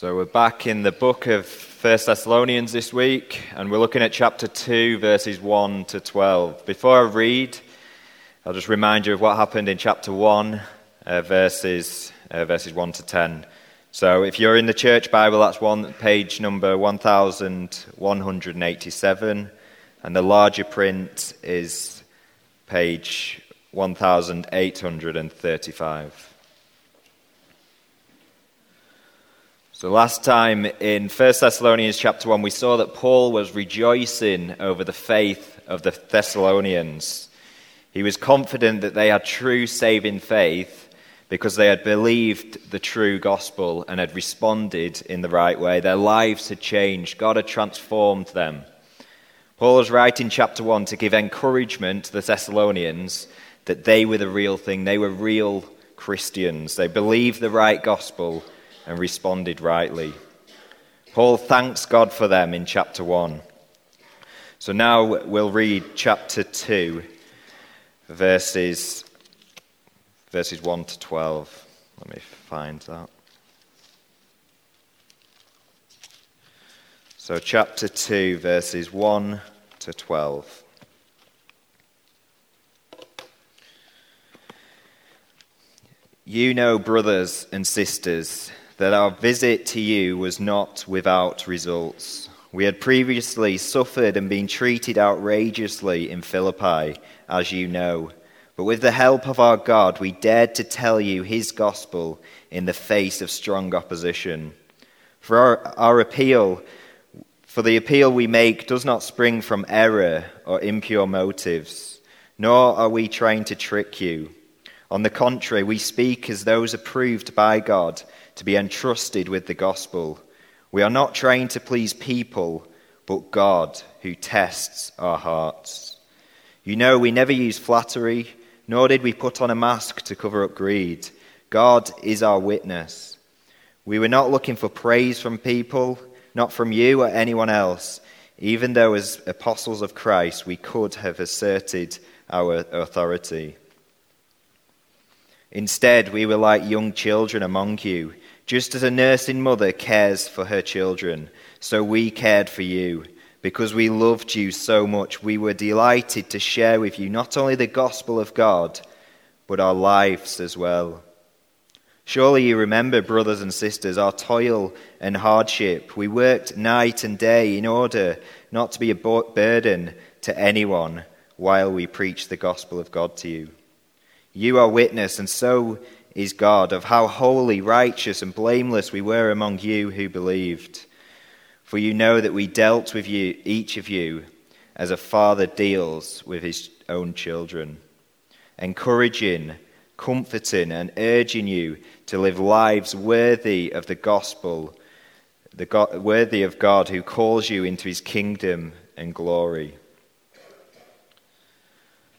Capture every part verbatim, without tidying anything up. So we're back in the book of First Thessalonians this week, and we're looking at chapter two, verses one to twelve. Before I read, I'll just remind you of what happened in chapter one, uh, verses uh, verses one to ten. So if you're in the Church Bible, that's one page number one thousand one hundred eighty-seven, and the larger print is page one thousand eight hundred thirty-five. So last time in First Thessalonians chapter one, we saw that Paul was rejoicing over the faith of the Thessalonians. He was confident that they had true saving faith because they had believed the true gospel and had responded in the right way. Their lives had changed. God had transformed them. Paul was writing chapter one to give encouragement to the Thessalonians that they were the real thing. They were real Christians. They believed the right gospel and responded rightly. Paul thanks God for them in chapter one. So now we'll read chapter two, verses, verses one to twelve. Let me find that. So chapter two, verses one to twelve. You know, brothers and sisters, that our visit to you was not without results. We had previously suffered and been treated outrageously in Philippi, as you know. But with the help of our God, we dared to tell you his gospel in the face of strong opposition. For our, our appeal, for the appeal we make does not spring from error or impure motives, nor are we trying to trick you. On the contrary, we speak as those approved by God to be entrusted with the gospel. We are not trying to please people, but God, who tests our hearts. You know, we never used flattery, nor did we put on a mask to cover up greed. God is our witness. We were not looking for praise from people, not from you or anyone else, even though as apostles of Christ we could have asserted our authority. Instead, we were like young children among you. Just as a nursing mother cares for her children, so we cared for you. Because we loved you so much, we were delighted to share with you not only the gospel of God, but our lives as well. Surely you remember, brothers and sisters, our toil and hardship. We worked night and day in order not to be a burden to anyone while we preached the gospel of God to you. You are witness, and so is God, of how holy, righteous, and blameless we were among you who believed. For you know that we dealt with you, each of you, as a father deals with his own children, encouraging, comforting, and urging you to live lives worthy of the gospel, the God, worthy of God who calls you into his kingdom and glory.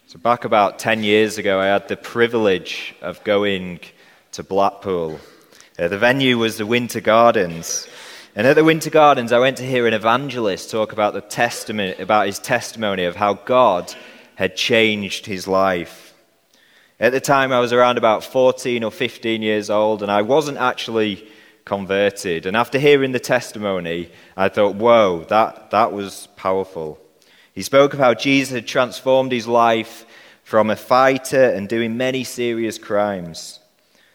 So back about ten years ago, I had the privilege of going to Blackpool. Uh, the venue was the Winter Gardens. And at the Winter Gardens, I went to hear an evangelist talk about the testimony, about his testimony of how God had changed his life. At the time, I was around about fourteen or fifteen years old, and I wasn't actually converted. And after hearing the testimony, I thought, whoa, that, that was powerful. He spoke of how Jesus had transformed his life from a fighter and doing many serious crimes.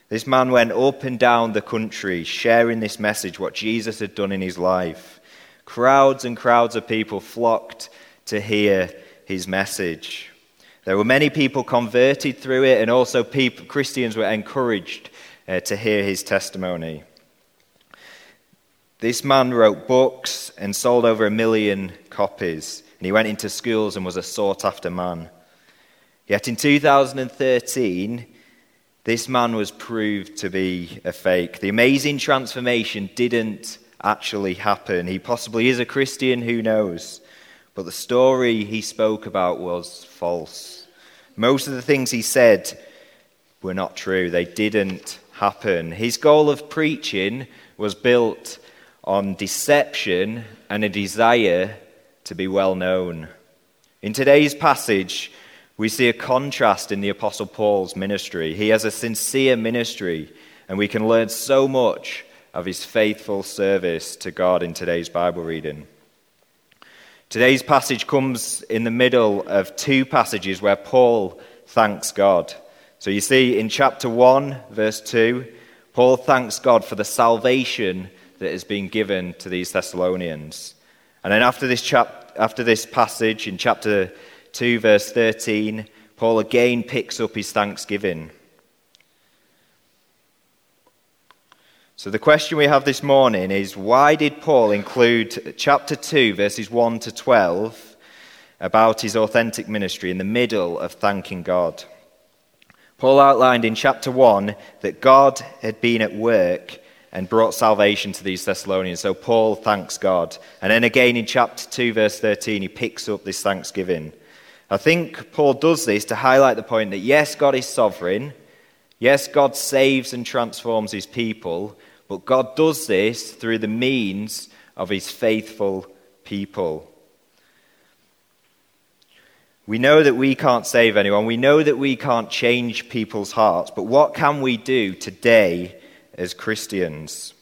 This man went up and down the country sharing this message, what Jesus had done in his life. Crowds and crowds of people flocked to hear his message. There were many people converted through it, and also people, Christians were encouraged uh, to hear his testimony. This man wrote books and sold over a million copies. And he went into schools and was a sought-after man. Yet in two thousand thirteen, this man was proved to be a fake. The amazing transformation didn't actually happen. He possibly is a Christian, who knows? But the story he spoke about was false. Most of the things he said were not true. They didn't happen. His goal of preaching was built on deception and a desire to be well known. In today's passage, we see a contrast in the Apostle Paul's ministry. He has a sincere ministry, and we can learn so much of his faithful service to God in today's Bible reading. Today's passage comes in the middle of two passages where Paul thanks God. So you see in chapter one, verse two, Paul thanks God for the salvation that has been given to these Thessalonians. And then after this chap, after this passage in chapter two, verse thirteen, Paul again picks up his thanksgiving. So the question we have this morning is, why did Paul include chapter two, verses one to twelve, about his authentic ministry in the middle of thanking God? Paul outlined in chapter one that God had been at work and brought salvation to these Thessalonians. So Paul thanks God. And then again in chapter two, verse thirteen, he picks up this thanksgiving. I think Paul does this to highlight the point that yes, God is sovereign. Yes, God saves and transforms his people, but God does this through the means of his faithful people. We know that we can't save anyone. We know that we can't change people's hearts, but what can we do today as Christians?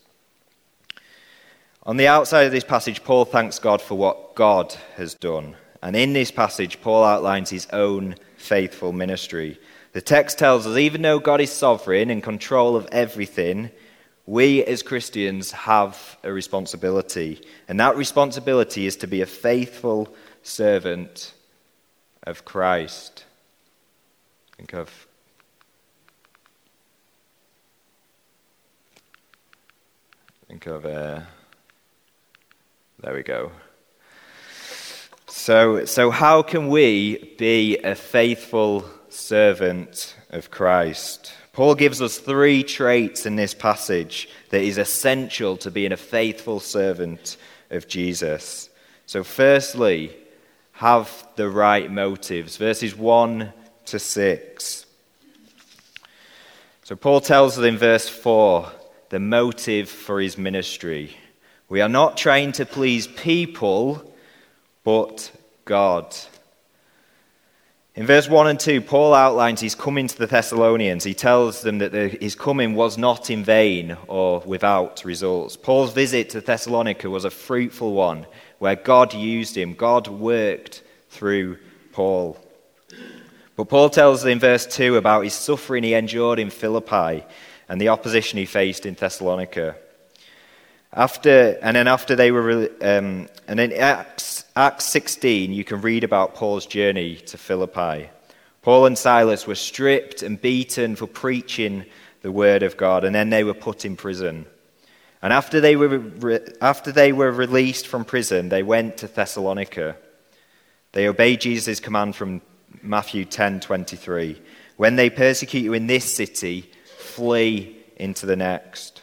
On the outside of this passage, Paul thanks God for what God has done. And in this passage, Paul outlines his own faithful ministry. The text tells us, even though God is sovereign in control of everything, we as Christians have a responsibility. And that responsibility is to be a faithful servant of Christ. Think of Think of uh, there we go. So so how can we be a faithful servant of Christ? Paul gives us three traits in this passage that is essential to being a faithful servant of Jesus. So firstly, have the right motives. Verses one to six. So Paul tells us in verse four, the motive for his ministry. We are not trying to please people, but God. In verse one and two, Paul outlines his coming to the Thessalonians. He tells them that the, his coming was not in vain or without results. Paul's visit to Thessalonica was a fruitful one, where God used him. God worked through Paul. But Paul tells us in verse two about his suffering he endured in Philippi and the opposition he faced in Thessalonica. After and then after they were, um, and in Acts, Acts sixteen, you can read about Paul's journey to Philippi. Paul and Silas were stripped and beaten for preaching the word of God, and then they were put in prison. And after they were re- after they were released from prison, they went to Thessalonica. They obeyed Jesus' command from Matthew ten twenty-three: "When they persecute you in this city, flee into the next."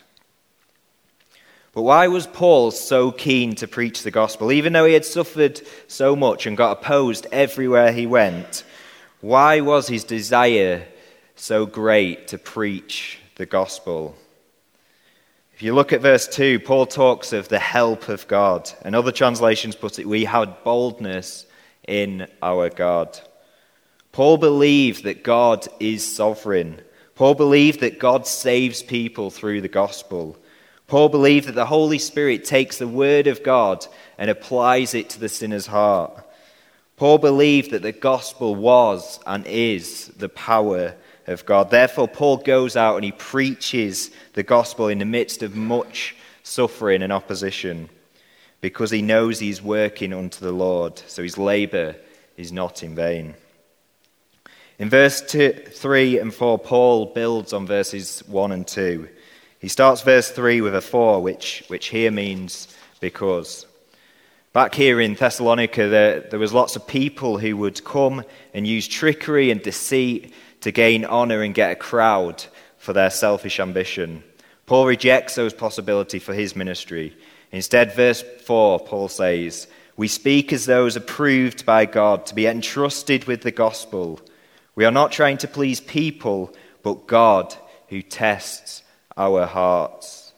But why was Paul so keen to preach the gospel? Even though he had suffered so much and got opposed everywhere he went, why was his desire so great to preach the gospel? If you look at verse two, Paul talks of the help of God. And other translations put it, we had boldness in our God. Paul believed that God is sovereign. Paul believed that God saves people through the gospel. Paul believed that the Holy Spirit takes the word of God and applies it to the sinner's heart. Paul believed that the gospel was and is the power of God. Therefore, Paul goes out and he preaches the gospel in the midst of much suffering and opposition, because he knows he's working unto the Lord, so his labor is not in vain. In verse two, three and four, Paul builds on verses one and two. He starts verse three with a four, which which here means because. Back here in Thessalonica, there, there was lots of people who would come and use trickery and deceit to gain honor and get a crowd for their selfish ambition. Paul rejects those possibilities for his ministry. Instead, verse four, Paul says, "We speak as those approved by God to be entrusted with the gospel. We are not trying to please people, but God who tests our hearts."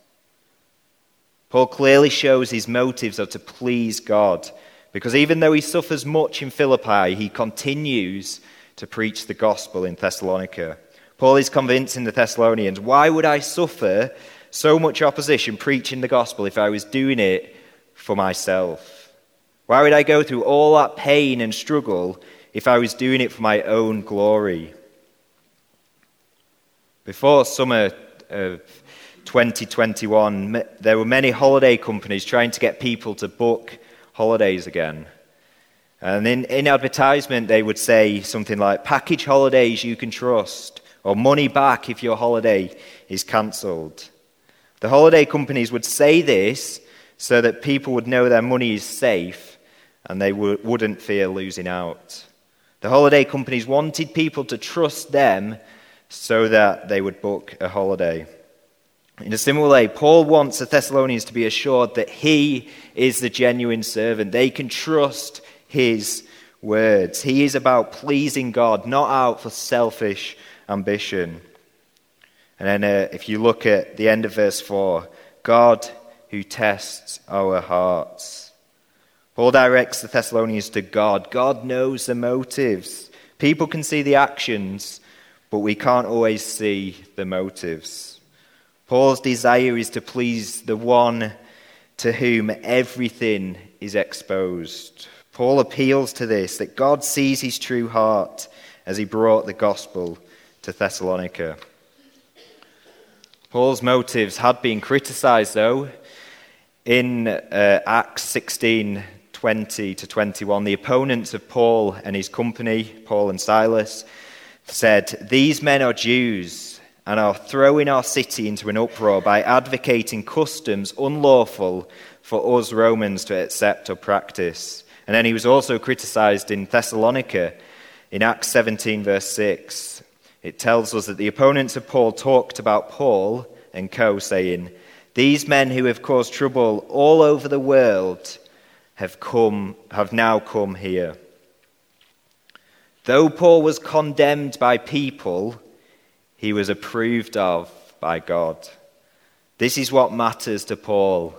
Paul clearly shows his motives are to please God, because even though he suffers much in Philippi, he continues to preach the gospel in Thessalonica. Paul is convincing the Thessalonians, why would I suffer so much opposition preaching the gospel if I was doing it for myself? Why would I go through all that pain and struggle if I was doing it for my own glory? Before summer of twenty twenty-one, there were many holiday companies trying to get people to book holidays again. And in, in advertisement, they would say something like, package holidays you can trust, or money back if your holiday is cancelled. The holiday companies would say this so that people would know their money is safe and they w- wouldn't fear losing out. The holiday companies wanted people to trust them so that they would book a holiday. In a similar way, Paul wants the Thessalonians to be assured that he is the genuine servant. They can trust his words. He is about pleasing God, not out for selfish ambition. And then uh, if you look at the end of verse four, God who tests our hearts. Paul directs the Thessalonians to God. God knows the motives. People can see the actions, but we can't always see the motives. Paul's desire is to please the one to whom everything is exposed. Paul appeals to this, that God sees his true heart as he brought the gospel to Thessalonica. Paul's motives had been criticized, though. In uh, Acts sixteen, twenty to twenty-one, the opponents of Paul and his company, Paul and Silas, said, "These men are Jews and are throwing our city into an uproar by advocating customs unlawful for us Romans to accept or practice." And then he was also criticized in Thessalonica. In Acts seventeen, verse six, it tells us that the opponents of Paul talked about Paul and co, saying, "These men who have caused trouble all over the world have come, have now come here." Though Paul was condemned by people, he was approved of by God. This is what matters to Paul.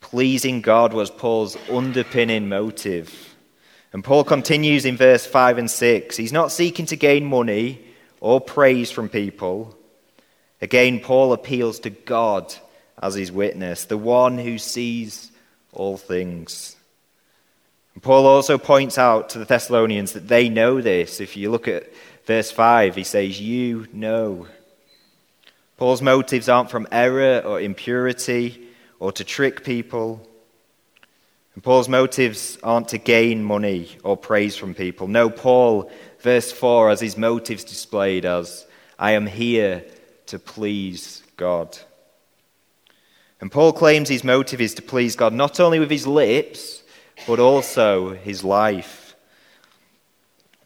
Pleasing God was Paul's underpinning motive. And Paul continues in verse five and six. He's not seeking to gain money or praise from people. Again, Paul appeals to God as his witness, the one who sees all things. And Paul also points out to the Thessalonians that they know this. If you look at verse five, he says, "You know." Paul's motives aren't from error or impurity, or to trick people. And Paul's motives aren't to gain money or praise from people. No, Paul, verse four, has his motives displayed as, "I am here to please God." And Paul claims his motive is to please God, not only with his lips, but also his life.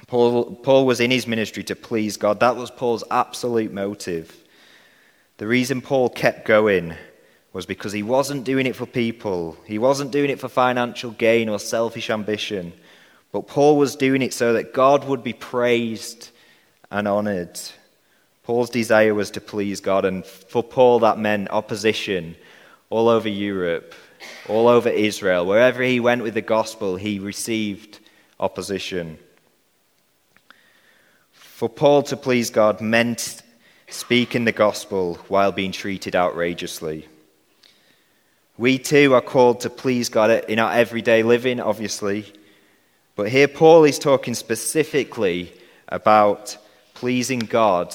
Paul, Paul was in his ministry to please God. That was Paul's absolute motive. The reason Paul kept going was because he wasn't doing it for people. He wasn't doing it for financial gain or selfish ambition. But Paul was doing it so that God would be praised and honored. Paul's desire was to please God, and for Paul that meant opposition all over Europe, all over Israel. Wherever he went with the gospel, he received opposition. For Paul to please God meant speaking the gospel while being treated outrageously. We too are called to please God in our everyday living, obviously. But here Paul is talking specifically about pleasing God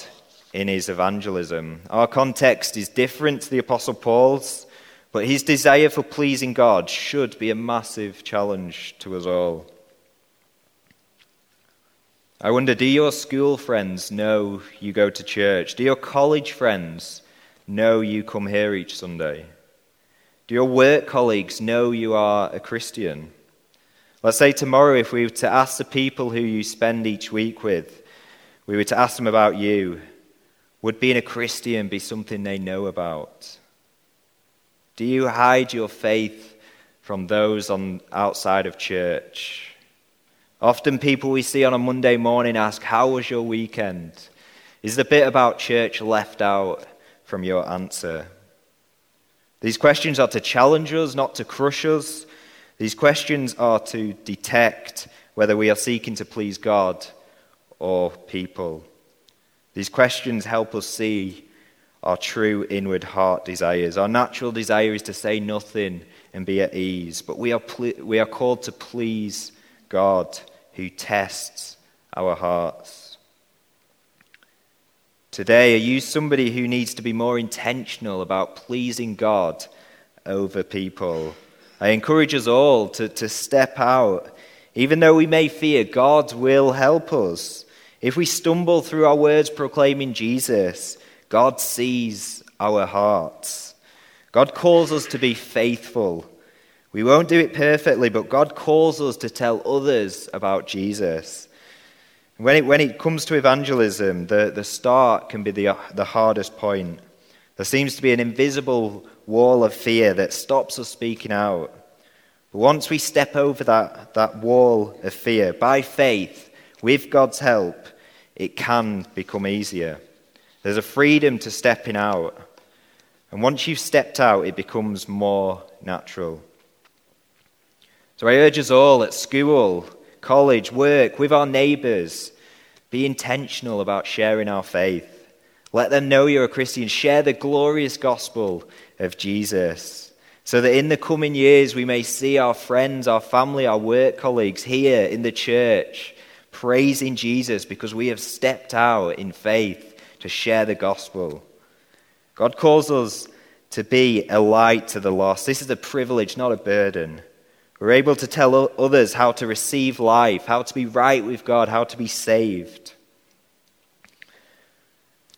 in his evangelism. Our context is different to the Apostle Paul's, but his desire for pleasing God should be a massive challenge to us all. I wonder, do your school friends know you go to church? Do your college friends know you come here each Sunday? Do your work colleagues know you are a Christian? Let's say tomorrow, if we were to ask the people who you spend each week with, we were to ask them about you, would being a Christian be something they know about? Do you hide your faith from those on outside of church? Often people we see on a Monday morning ask, "How was your weekend?" Is the bit about church left out from your answer? These questions are to challenge us, not to crush us. These questions are to detect whether we are seeking to please God or people. These questions help us see our true inward heart desires. Our natural desire is to say nothing and be at ease, but we are ple- we are called to please God who tests our hearts. Today, are you somebody who needs to be more intentional about pleasing God over people? I encourage us all to, to step out. Even though we may fear, God will help us. If we stumble through our words proclaiming Jesus, God sees our hearts. God calls us to be faithful. We won't do it perfectly, but God calls us to tell others about Jesus. When it, when it comes to evangelism, the, the start can be the, the hardest point. There seems to be an invisible wall of fear that stops us speaking out. But once we step over that, that wall of fear, by faith, with God's help, it can become easier. There's a freedom to stepping out. And once you've stepped out, it becomes more natural. So I urge us all at school, college, work, with our neighbours, be intentional about sharing our faith. Let them know you're a Christian. Share the glorious gospel of Jesus, so that in the coming years we may see our friends, our family, our work colleagues here in the church praising Jesus because we have stepped out in faith to share the gospel. God calls us to be a light to the lost. This is a privilege, not a burden. We're able to tell others how to receive life, how to be right with God, how to be saved.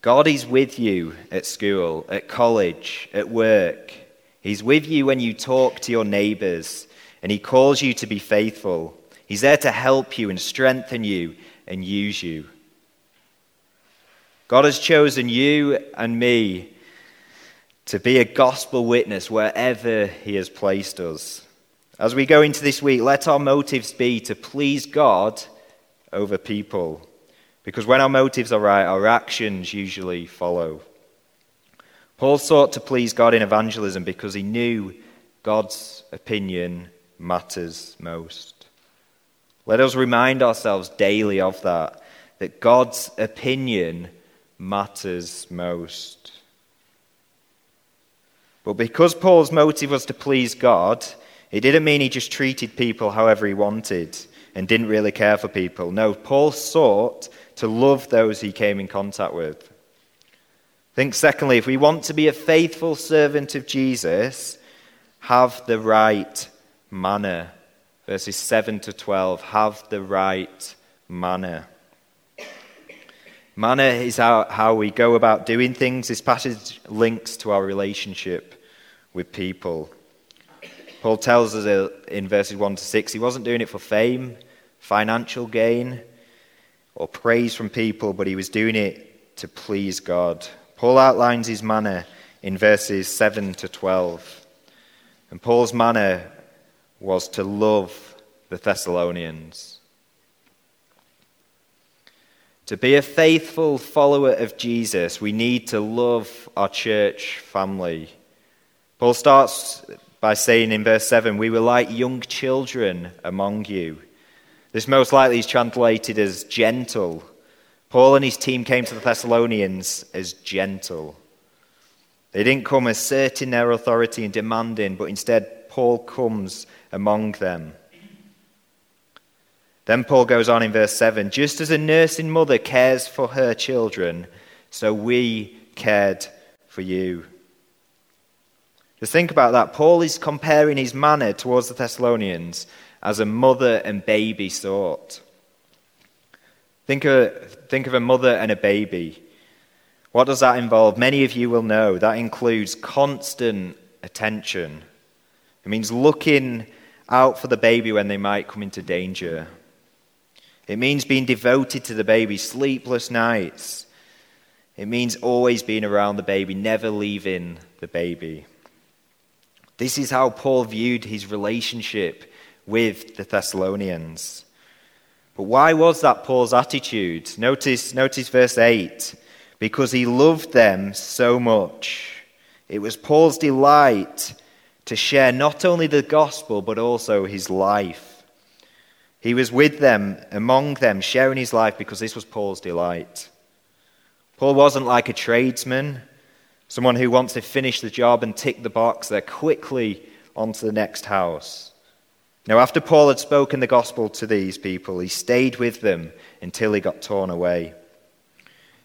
God is with you at school, at college, at work. He's with you when you talk to your neighbours, and he calls you to be faithful. He's there to help you and strengthen you and use you. God has chosen you and me to be a gospel witness wherever he has placed us. As we go into this week, let our motives be to please God over people. Because when our motives are right, our actions usually follow. Paul sought to please God in evangelism because he knew God's opinion matters most. Let us remind ourselves daily of that, that God's opinion matters most. But because Paul's motive was to please God, it didn't mean he just treated people however he wanted and didn't really care for people. No, Paul sought to love those he came in contact with. Think secondly, if we want to be a faithful servant of Jesus, have the right manner. Verses seven to twelve, have the right manner. Manner is how, how we go about doing things. This passage links to our relationship with people. Paul tells us in verses one to six, he wasn't doing it for fame, financial gain, or praise from people, but he was doing it to please God. Paul outlines his manner in verses seven to twelve. And Paul's manner was to love the Thessalonians. To be a faithful follower of Jesus, we need to love our church family. Paul starts by saying in verse seven, we were like young children among you. This most likely is translated as gentle. Paul and his team came to the Thessalonians as gentle. They didn't come asserting their authority and demanding, but instead Paul comes among them. Then Paul goes on in verse seven, just as a nursing mother cares for her children, so we cared for you. Just think about that. Paul is comparing his manner towards the Thessalonians as a mother and baby sort. Think of, think of a mother and a baby. What does that involve? Many of you will know that includes constant attention. It means looking out for the baby when they might come into danger. It means being devoted to the baby, sleepless nights. It means always being around the baby, never leaving the baby. This is how Paul viewed his relationship with the Thessalonians. But why was that Paul's attitude? Notice, notice verse eight. Because he loved them so much. It was Paul's delight to share not only the gospel, but also his life. He was with them, among them, sharing his life because this was Paul's delight. Paul wasn't like a tradesman, Someone who wants to finish the job and tick the box, they're quickly on to the next house. Now, after Paul had spoken the gospel to these people, he stayed with them until he got torn away.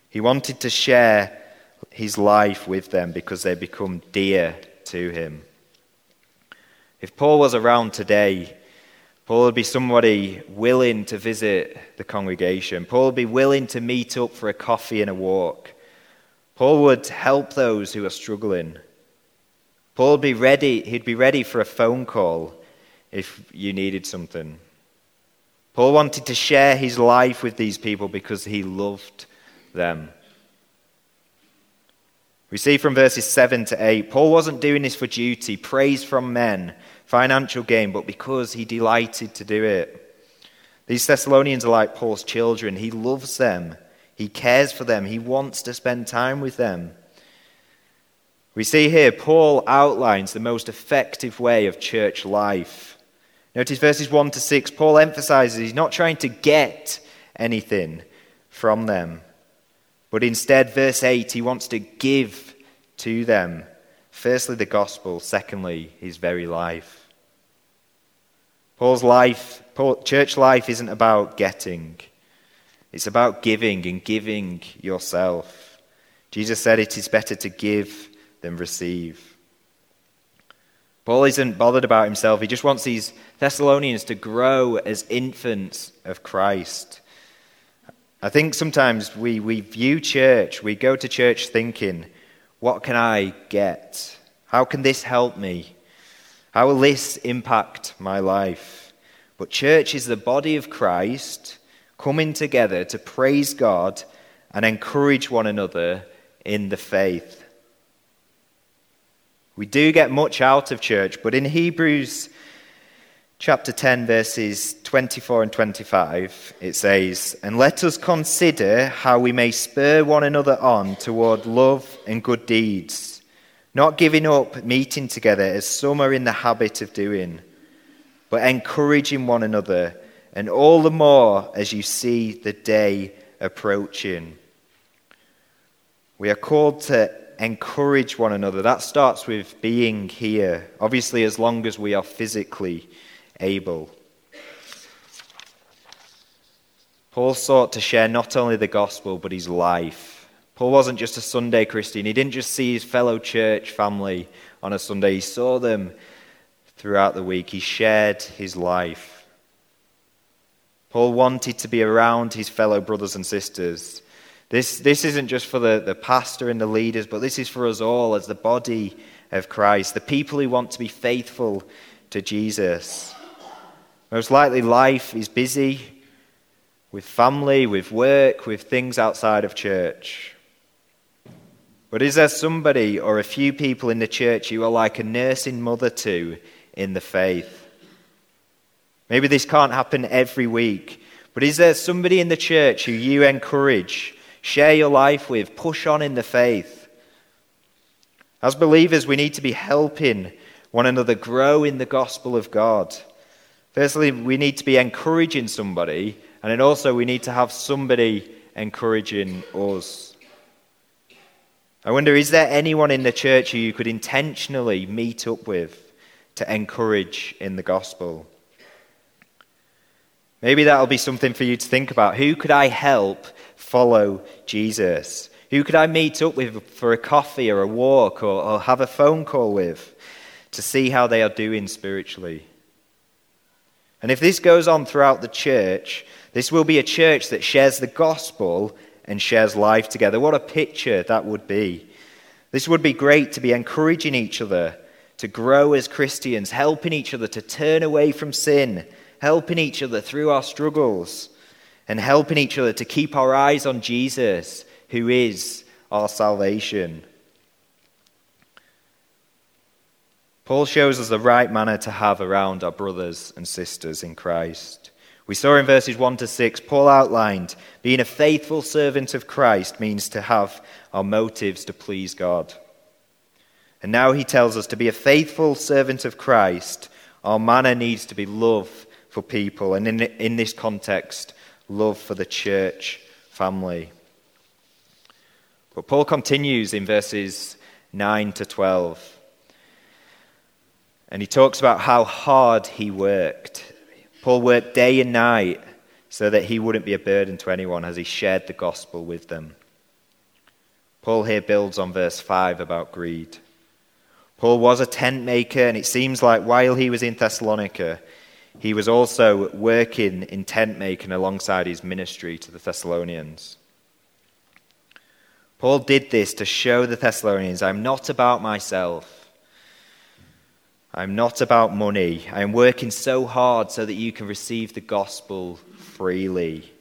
He wanted to share his life with them because they become dear to him. If Paul was around today, Paul would be somebody willing to visit the congregation. Paul would be willing to meet up for a coffee and a walk. Paul would help those who are struggling. Paul would be ready, he'd be ready for a phone call if you needed something. Paul wanted to share his life with these people because he loved them. We see from verses seven to eight, Paul wasn't doing this for duty, praise from men, financial gain, but because he delighted to do it. These Thessalonians are like Paul's children. He loves them. He cares for them. He wants to spend time with them. We see here Paul outlines the most effective way of church life. Notice verses one to six, Paul emphasizes he's not trying to get anything from them. But instead, verse eight, he wants to give to them. Firstly, the gospel. Secondly, his very life. Paul's life, Paul, church life isn't about getting. It's about giving and giving yourself. Jesus said it is better to give than receive. Paul isn't bothered about himself. He just wants these Thessalonians to grow as infants of Christ. I think sometimes we, we view church, we go to church thinking, what can I get? How can this help me? How will this impact my life? But church is the body of Christ coming together to praise God and encourage one another in the faith. We do get much out of church, but in Hebrews chapter ten, verses twenty-four and twenty-five, it says, "And let us consider how we may spur one another on toward love and good deeds, not giving up meeting together as some are in the habit of doing, but encouraging one another, and all the more as you see the day approaching." We are called to encourage one another. That starts with being here, obviously as long as we are physically able. Paul sought to share not only the gospel, but his life. Paul wasn't just a Sunday Christian. He didn't just see his fellow church family on a Sunday. He saw them throughout the week. He shared his life. Paul wanted to be around his fellow brothers and sisters. This this isn't just for the, the pastor and the leaders, but this is for us all as the body of Christ, the people who want to be faithful to Jesus. Most likely life is busy with family, with work, with things outside of church. But is there somebody or a few people in the church you are like a nursing mother to in the faith? Maybe this can't happen every week, but is there somebody in the church who you encourage, share your life with, push on in the faith? As believers, we need to be helping one another grow in the gospel of God. Firstly, we need to be encouraging somebody, and then also we need to have somebody encouraging us. I wonder, is there anyone in the church who you could intentionally meet up with to encourage in the gospel? Maybe that'll be something for you to think about. Who could I help follow Jesus? Who could I meet up with for a coffee or a walk or, or have a phone call with to see how they are doing spiritually? And if this goes on throughout the church, this will be a church that shares the gospel and shares life together. What a picture that would be. This would be great to be encouraging each other to grow as Christians, helping each other to turn away from sin, helping each other through our struggles, and helping each other to keep our eyes on Jesus, who is our salvation. Paul shows us the right manner to have around our brothers and sisters in Christ. We saw in verses one to six, Paul outlined being a faithful servant of Christ means to have our motives to please God. And now he tells us to be a faithful servant of Christ, our manner needs to be love for people, and in, in this context, love for the church family. But Paul continues in verses nine to twelve. And he talks about how hard he worked. Paul worked day and night so that he wouldn't be a burden to anyone as he shared the gospel with them. Paul here builds on verse five about greed. Paul was a tent maker, and it seems like while he was in Thessalonica, he was also working in tent making alongside his ministry to the Thessalonians. Paul did this to show the Thessalonians, I'm not about myself. I'm not about money. I am working so hard so that you can receive the gospel freely.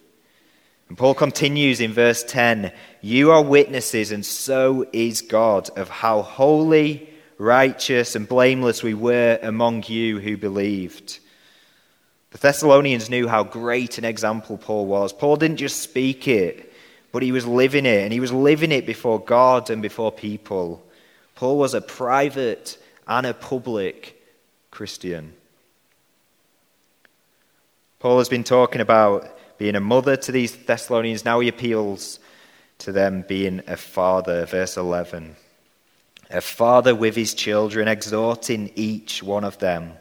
And Paul continues in verse ten, you are witnesses, and so is God, of how holy, righteous, and blameless we were among you who believed. The Thessalonians knew how great an example Paul was. Paul didn't just speak it, but he was living it, and he was living it before God and before people. Paul was a private and a public Christian. Paul has been talking about being a mother to these Thessalonians. Now he appeals to them being a father, verse eleven. A father with his children, exhorting each one of them.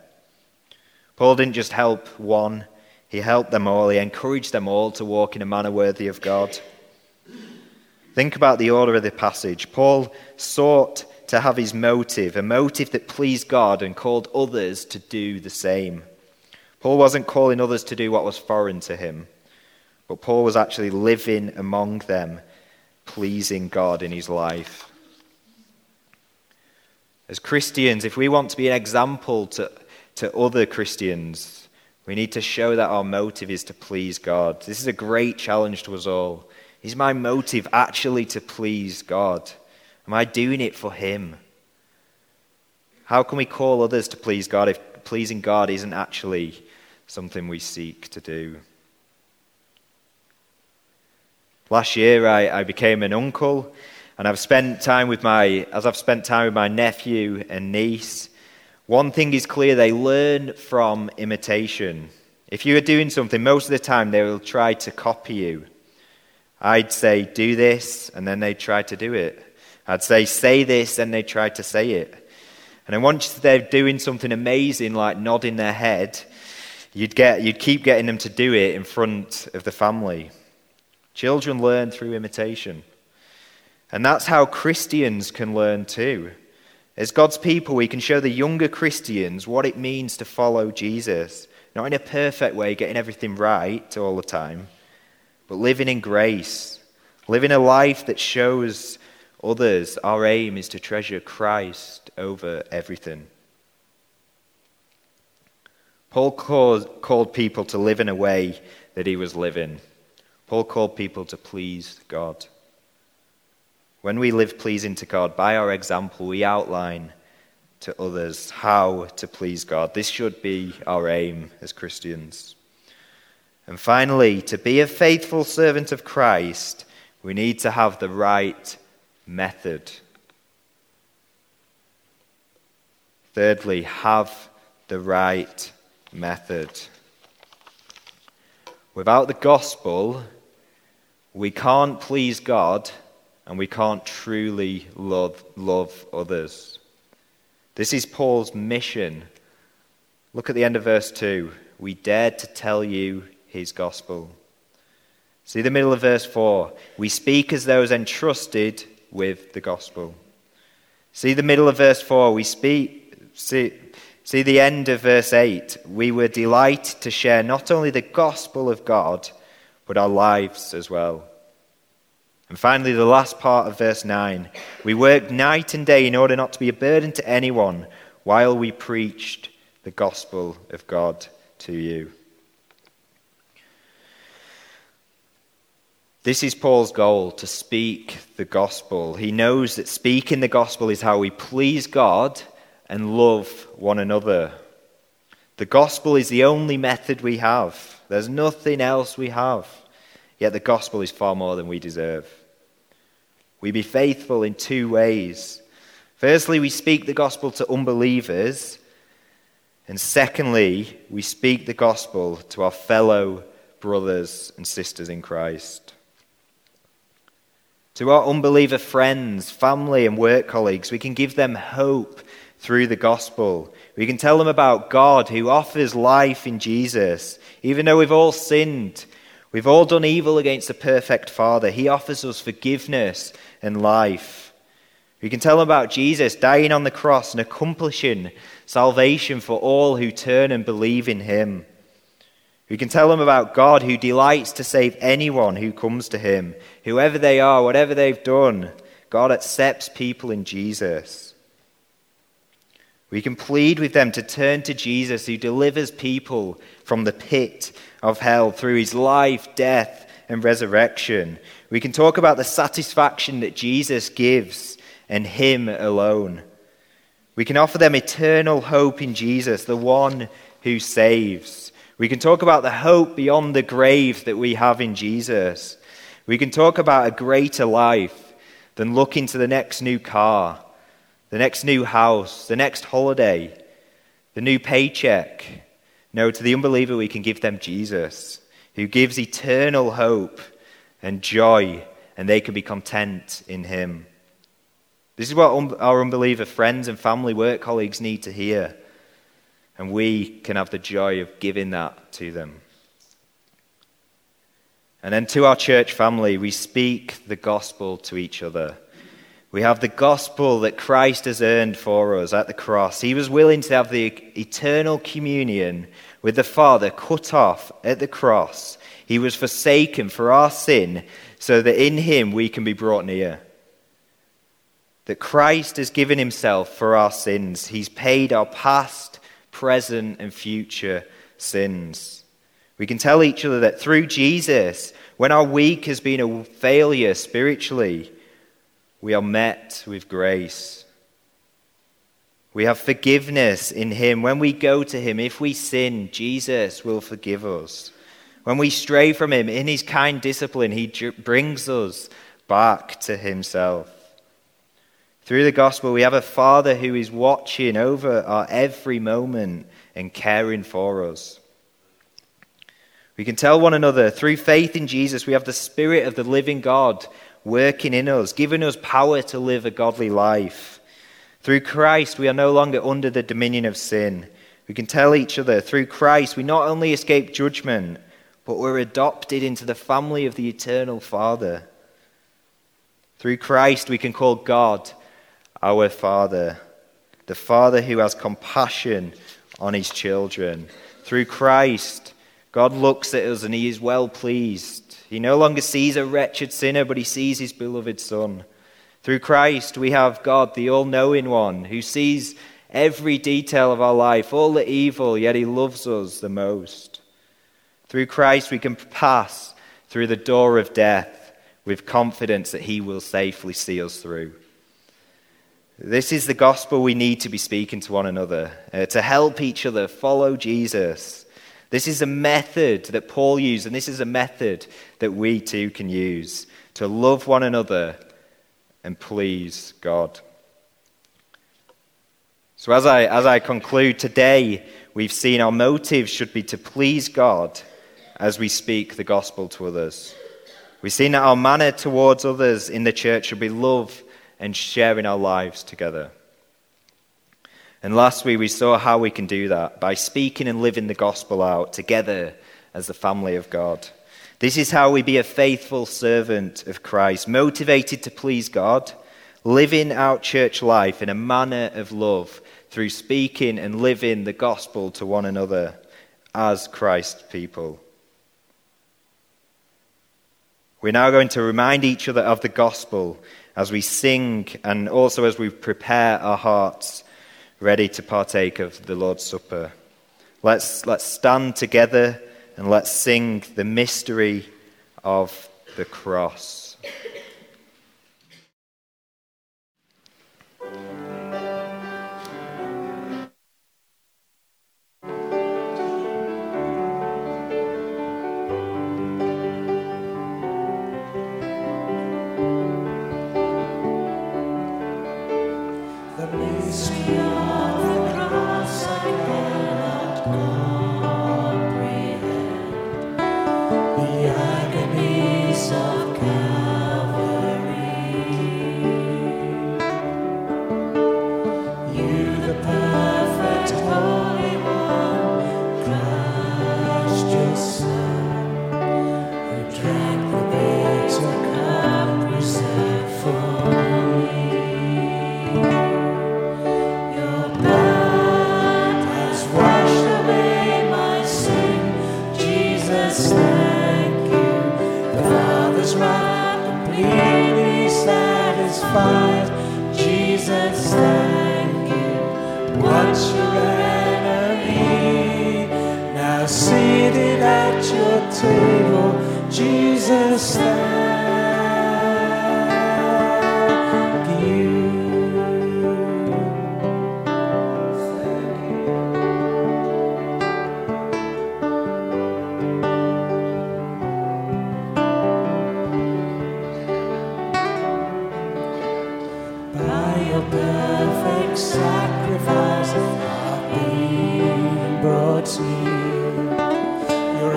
Paul didn't just help one, he helped them all. He encouraged them all to walk in a manner worthy of God. Think about the order of the passage. Paul sought to have his motive, a motive that pleased God, and called others to do the same. Paul wasn't calling others to do what was foreign to him, but Paul was actually living among them, pleasing God in his life. As Christians, if we want to be an example to To other Christians, we need to show that our motive is to please God. This is a great challenge to us all. Is my motive actually to please God? Am I doing it for Him? How can we call others to please God if pleasing God isn't actually something we seek to do? Last year, I, I became an uncle, and I've spent time with my as I've spent time with my nephew and niece. One thing is clear, they learn from imitation. If you are doing something, most of the time they will try to copy you. I'd say, do this, and then they try to do it. I'd say, say this, and they try to say it. And then once they're doing something amazing, like nodding their head, you'd get, you'd keep getting them to do it in front of the family. Children learn through imitation. And that's how Christians can learn too. As God's people, we can show the younger Christians what it means to follow Jesus. Not in a perfect way, getting everything right all the time, but living in grace. Living a life that shows others our aim is to treasure Christ over everything. Paul called, called people to live in a way that he was living. Paul called people to please God. When we live pleasing to God, by our example, we outline to others how to please God. This should be our aim as Christians. And finally, to be a faithful servant of Christ, we need to have the right method. Thirdly, have the right method. Without the gospel, we can't please God, and we can't truly love, love others. This is Paul's mission. Look at the end of verse two. We dared to tell you his gospel. See the middle of verse four. We speak as those entrusted with the gospel. See the middle of verse four. We speak. See, see the end of verse eight. We were delighted to share not only the gospel of God, but our lives as well. And finally, the last part of verse nine. We worked night and day in order not to be a burden to anyone while we preached the gospel of God to you. This is Paul's goal, to speak the gospel. He knows that speaking the gospel is how we please God and love one another. The gospel is the only method we have. There's nothing else we have. Yet the gospel is far more than we deserve. We be faithful in two ways. Firstly, we speak the gospel to unbelievers. And secondly, we speak the gospel to our fellow brothers and sisters in Christ. To our unbeliever friends, family and work colleagues, we can give them hope through the gospel. We can tell them about God who offers life in Jesus. Even though we've all sinned, we've all done evil against the perfect Father, he offers us forgiveness and life. We can tell them about Jesus dying on the cross and accomplishing salvation for all who turn and believe in him. We can tell them about God who delights to save anyone who comes to him. Whoever they are, whatever they've done, God accepts people in Jesus. We can plead with them to turn to Jesus, who delivers people from the pit of hell through his life, death, and resurrection. We can talk about the satisfaction that Jesus gives and him alone. We can offer them eternal hope in Jesus, the one who saves. We can talk about the hope beyond the grave that we have in Jesus. We can talk about a greater life than looking to the next new car, the next new house, the next holiday, the new paycheck. No, to the unbeliever, we can give them Jesus, who gives eternal hope and joy, and they can be content in him. This is what our unbeliever friends and family work colleagues need to hear. And we can have the joy of giving that to them. And then to our church family, we speak the gospel to each other. We have the gospel that Christ has earned for us at the cross. He was willing to have the eternal communion with the Father cut off at the cross. He was forsaken for our sin so that in him we can be brought near. That Christ has given himself for our sins. He's paid our past, present and future sins. We can tell each other that through Jesus, when our week has been a failure spiritually, we are met with grace. We have forgiveness in him. When we go to him, if we sin, Jesus will forgive us. When we stray from him, in his kind discipline, he brings us back to himself. Through the gospel, we have a Father who is watching over our every moment and caring for us. We can tell one another, through faith in Jesus, we have the Spirit of the living God working in us, giving us power to live a godly life. Through Christ, we are no longer under the dominion of sin. We can tell each other, through Christ, we not only escape judgment, but we're adopted into the family of the eternal Father. Through Christ, we can call God our Father, the Father who has compassion on his children. Through Christ, God looks at us and he is well pleased. He no longer sees a wretched sinner, but he sees his beloved Son. Through Christ, we have God, the all-knowing one, who sees every detail of our life, all the evil, yet he loves us the most. Through Christ, we can pass through the door of death with confidence that he will safely see us through. This is the gospel we need to be speaking to one another, uh, to help each other follow Jesus. This is a method that Paul used, and this is a method that we too can use to love one another and please God. So as I as I conclude today, we've seen our motives should be to please God as we speak the gospel to others. We've seen that our manner towards others in the church should be love and sharing our lives together. And lastly, we saw how we can do that by speaking and living the gospel out together as the family of God. This is how we be a faithful servant of Christ, motivated to please God, living out church life in a manner of love through speaking and living the gospel to one another as Christ's people. We're now going to remind each other of the gospel as we sing and also as we prepare our hearts ready to partake of the Lord's Supper. Let's let's stand together and let's sing the mystery of the cross. Of Calvary. satisfied. Jesus, thank you. Watch your enemy now seated at your table. Jesus, thank you. By your perfect sacrifice, I've been brought to you. Your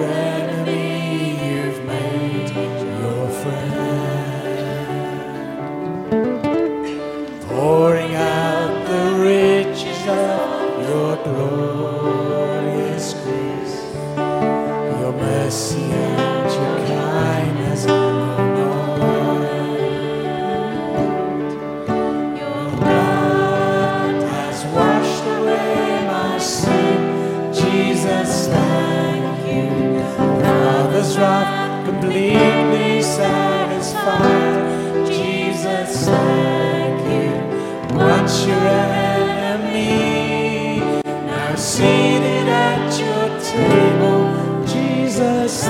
enemy pouring out the riches of your glorious grace, your mercy and your kindness, O Lord. Your blood has washed away my sin. Jesus, thank you. Father's wrath completely satisfied. Jesus, thank you. Watch your enemy now seated at your table. Jesus, thank you.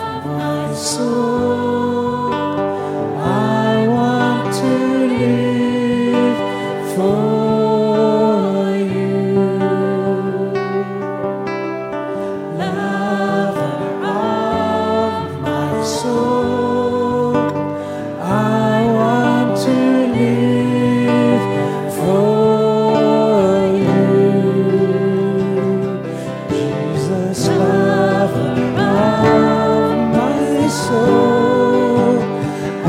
Lover of my soul, I want to live for you. Lover of my soul, I want to live for you. Jesus, lover of my soul, I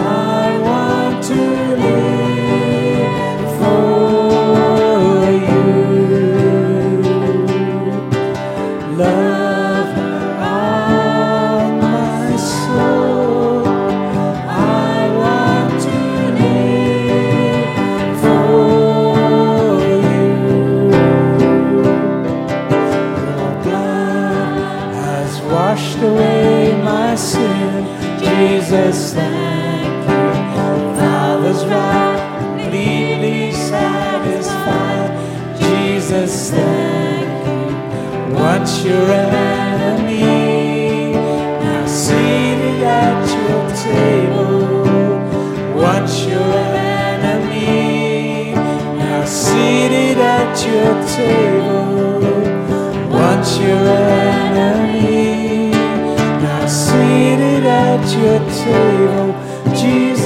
want to live for you. Lover of my soul, I want to live for you. Your blood has washed away my sin. Jesus, thank you. Father's wrath completely satisfied. Jesus, thank you. Watch your enemy now seated at your table. Watch your enemy now seated at your table. Watch your enemy now seated at your table. Jesus.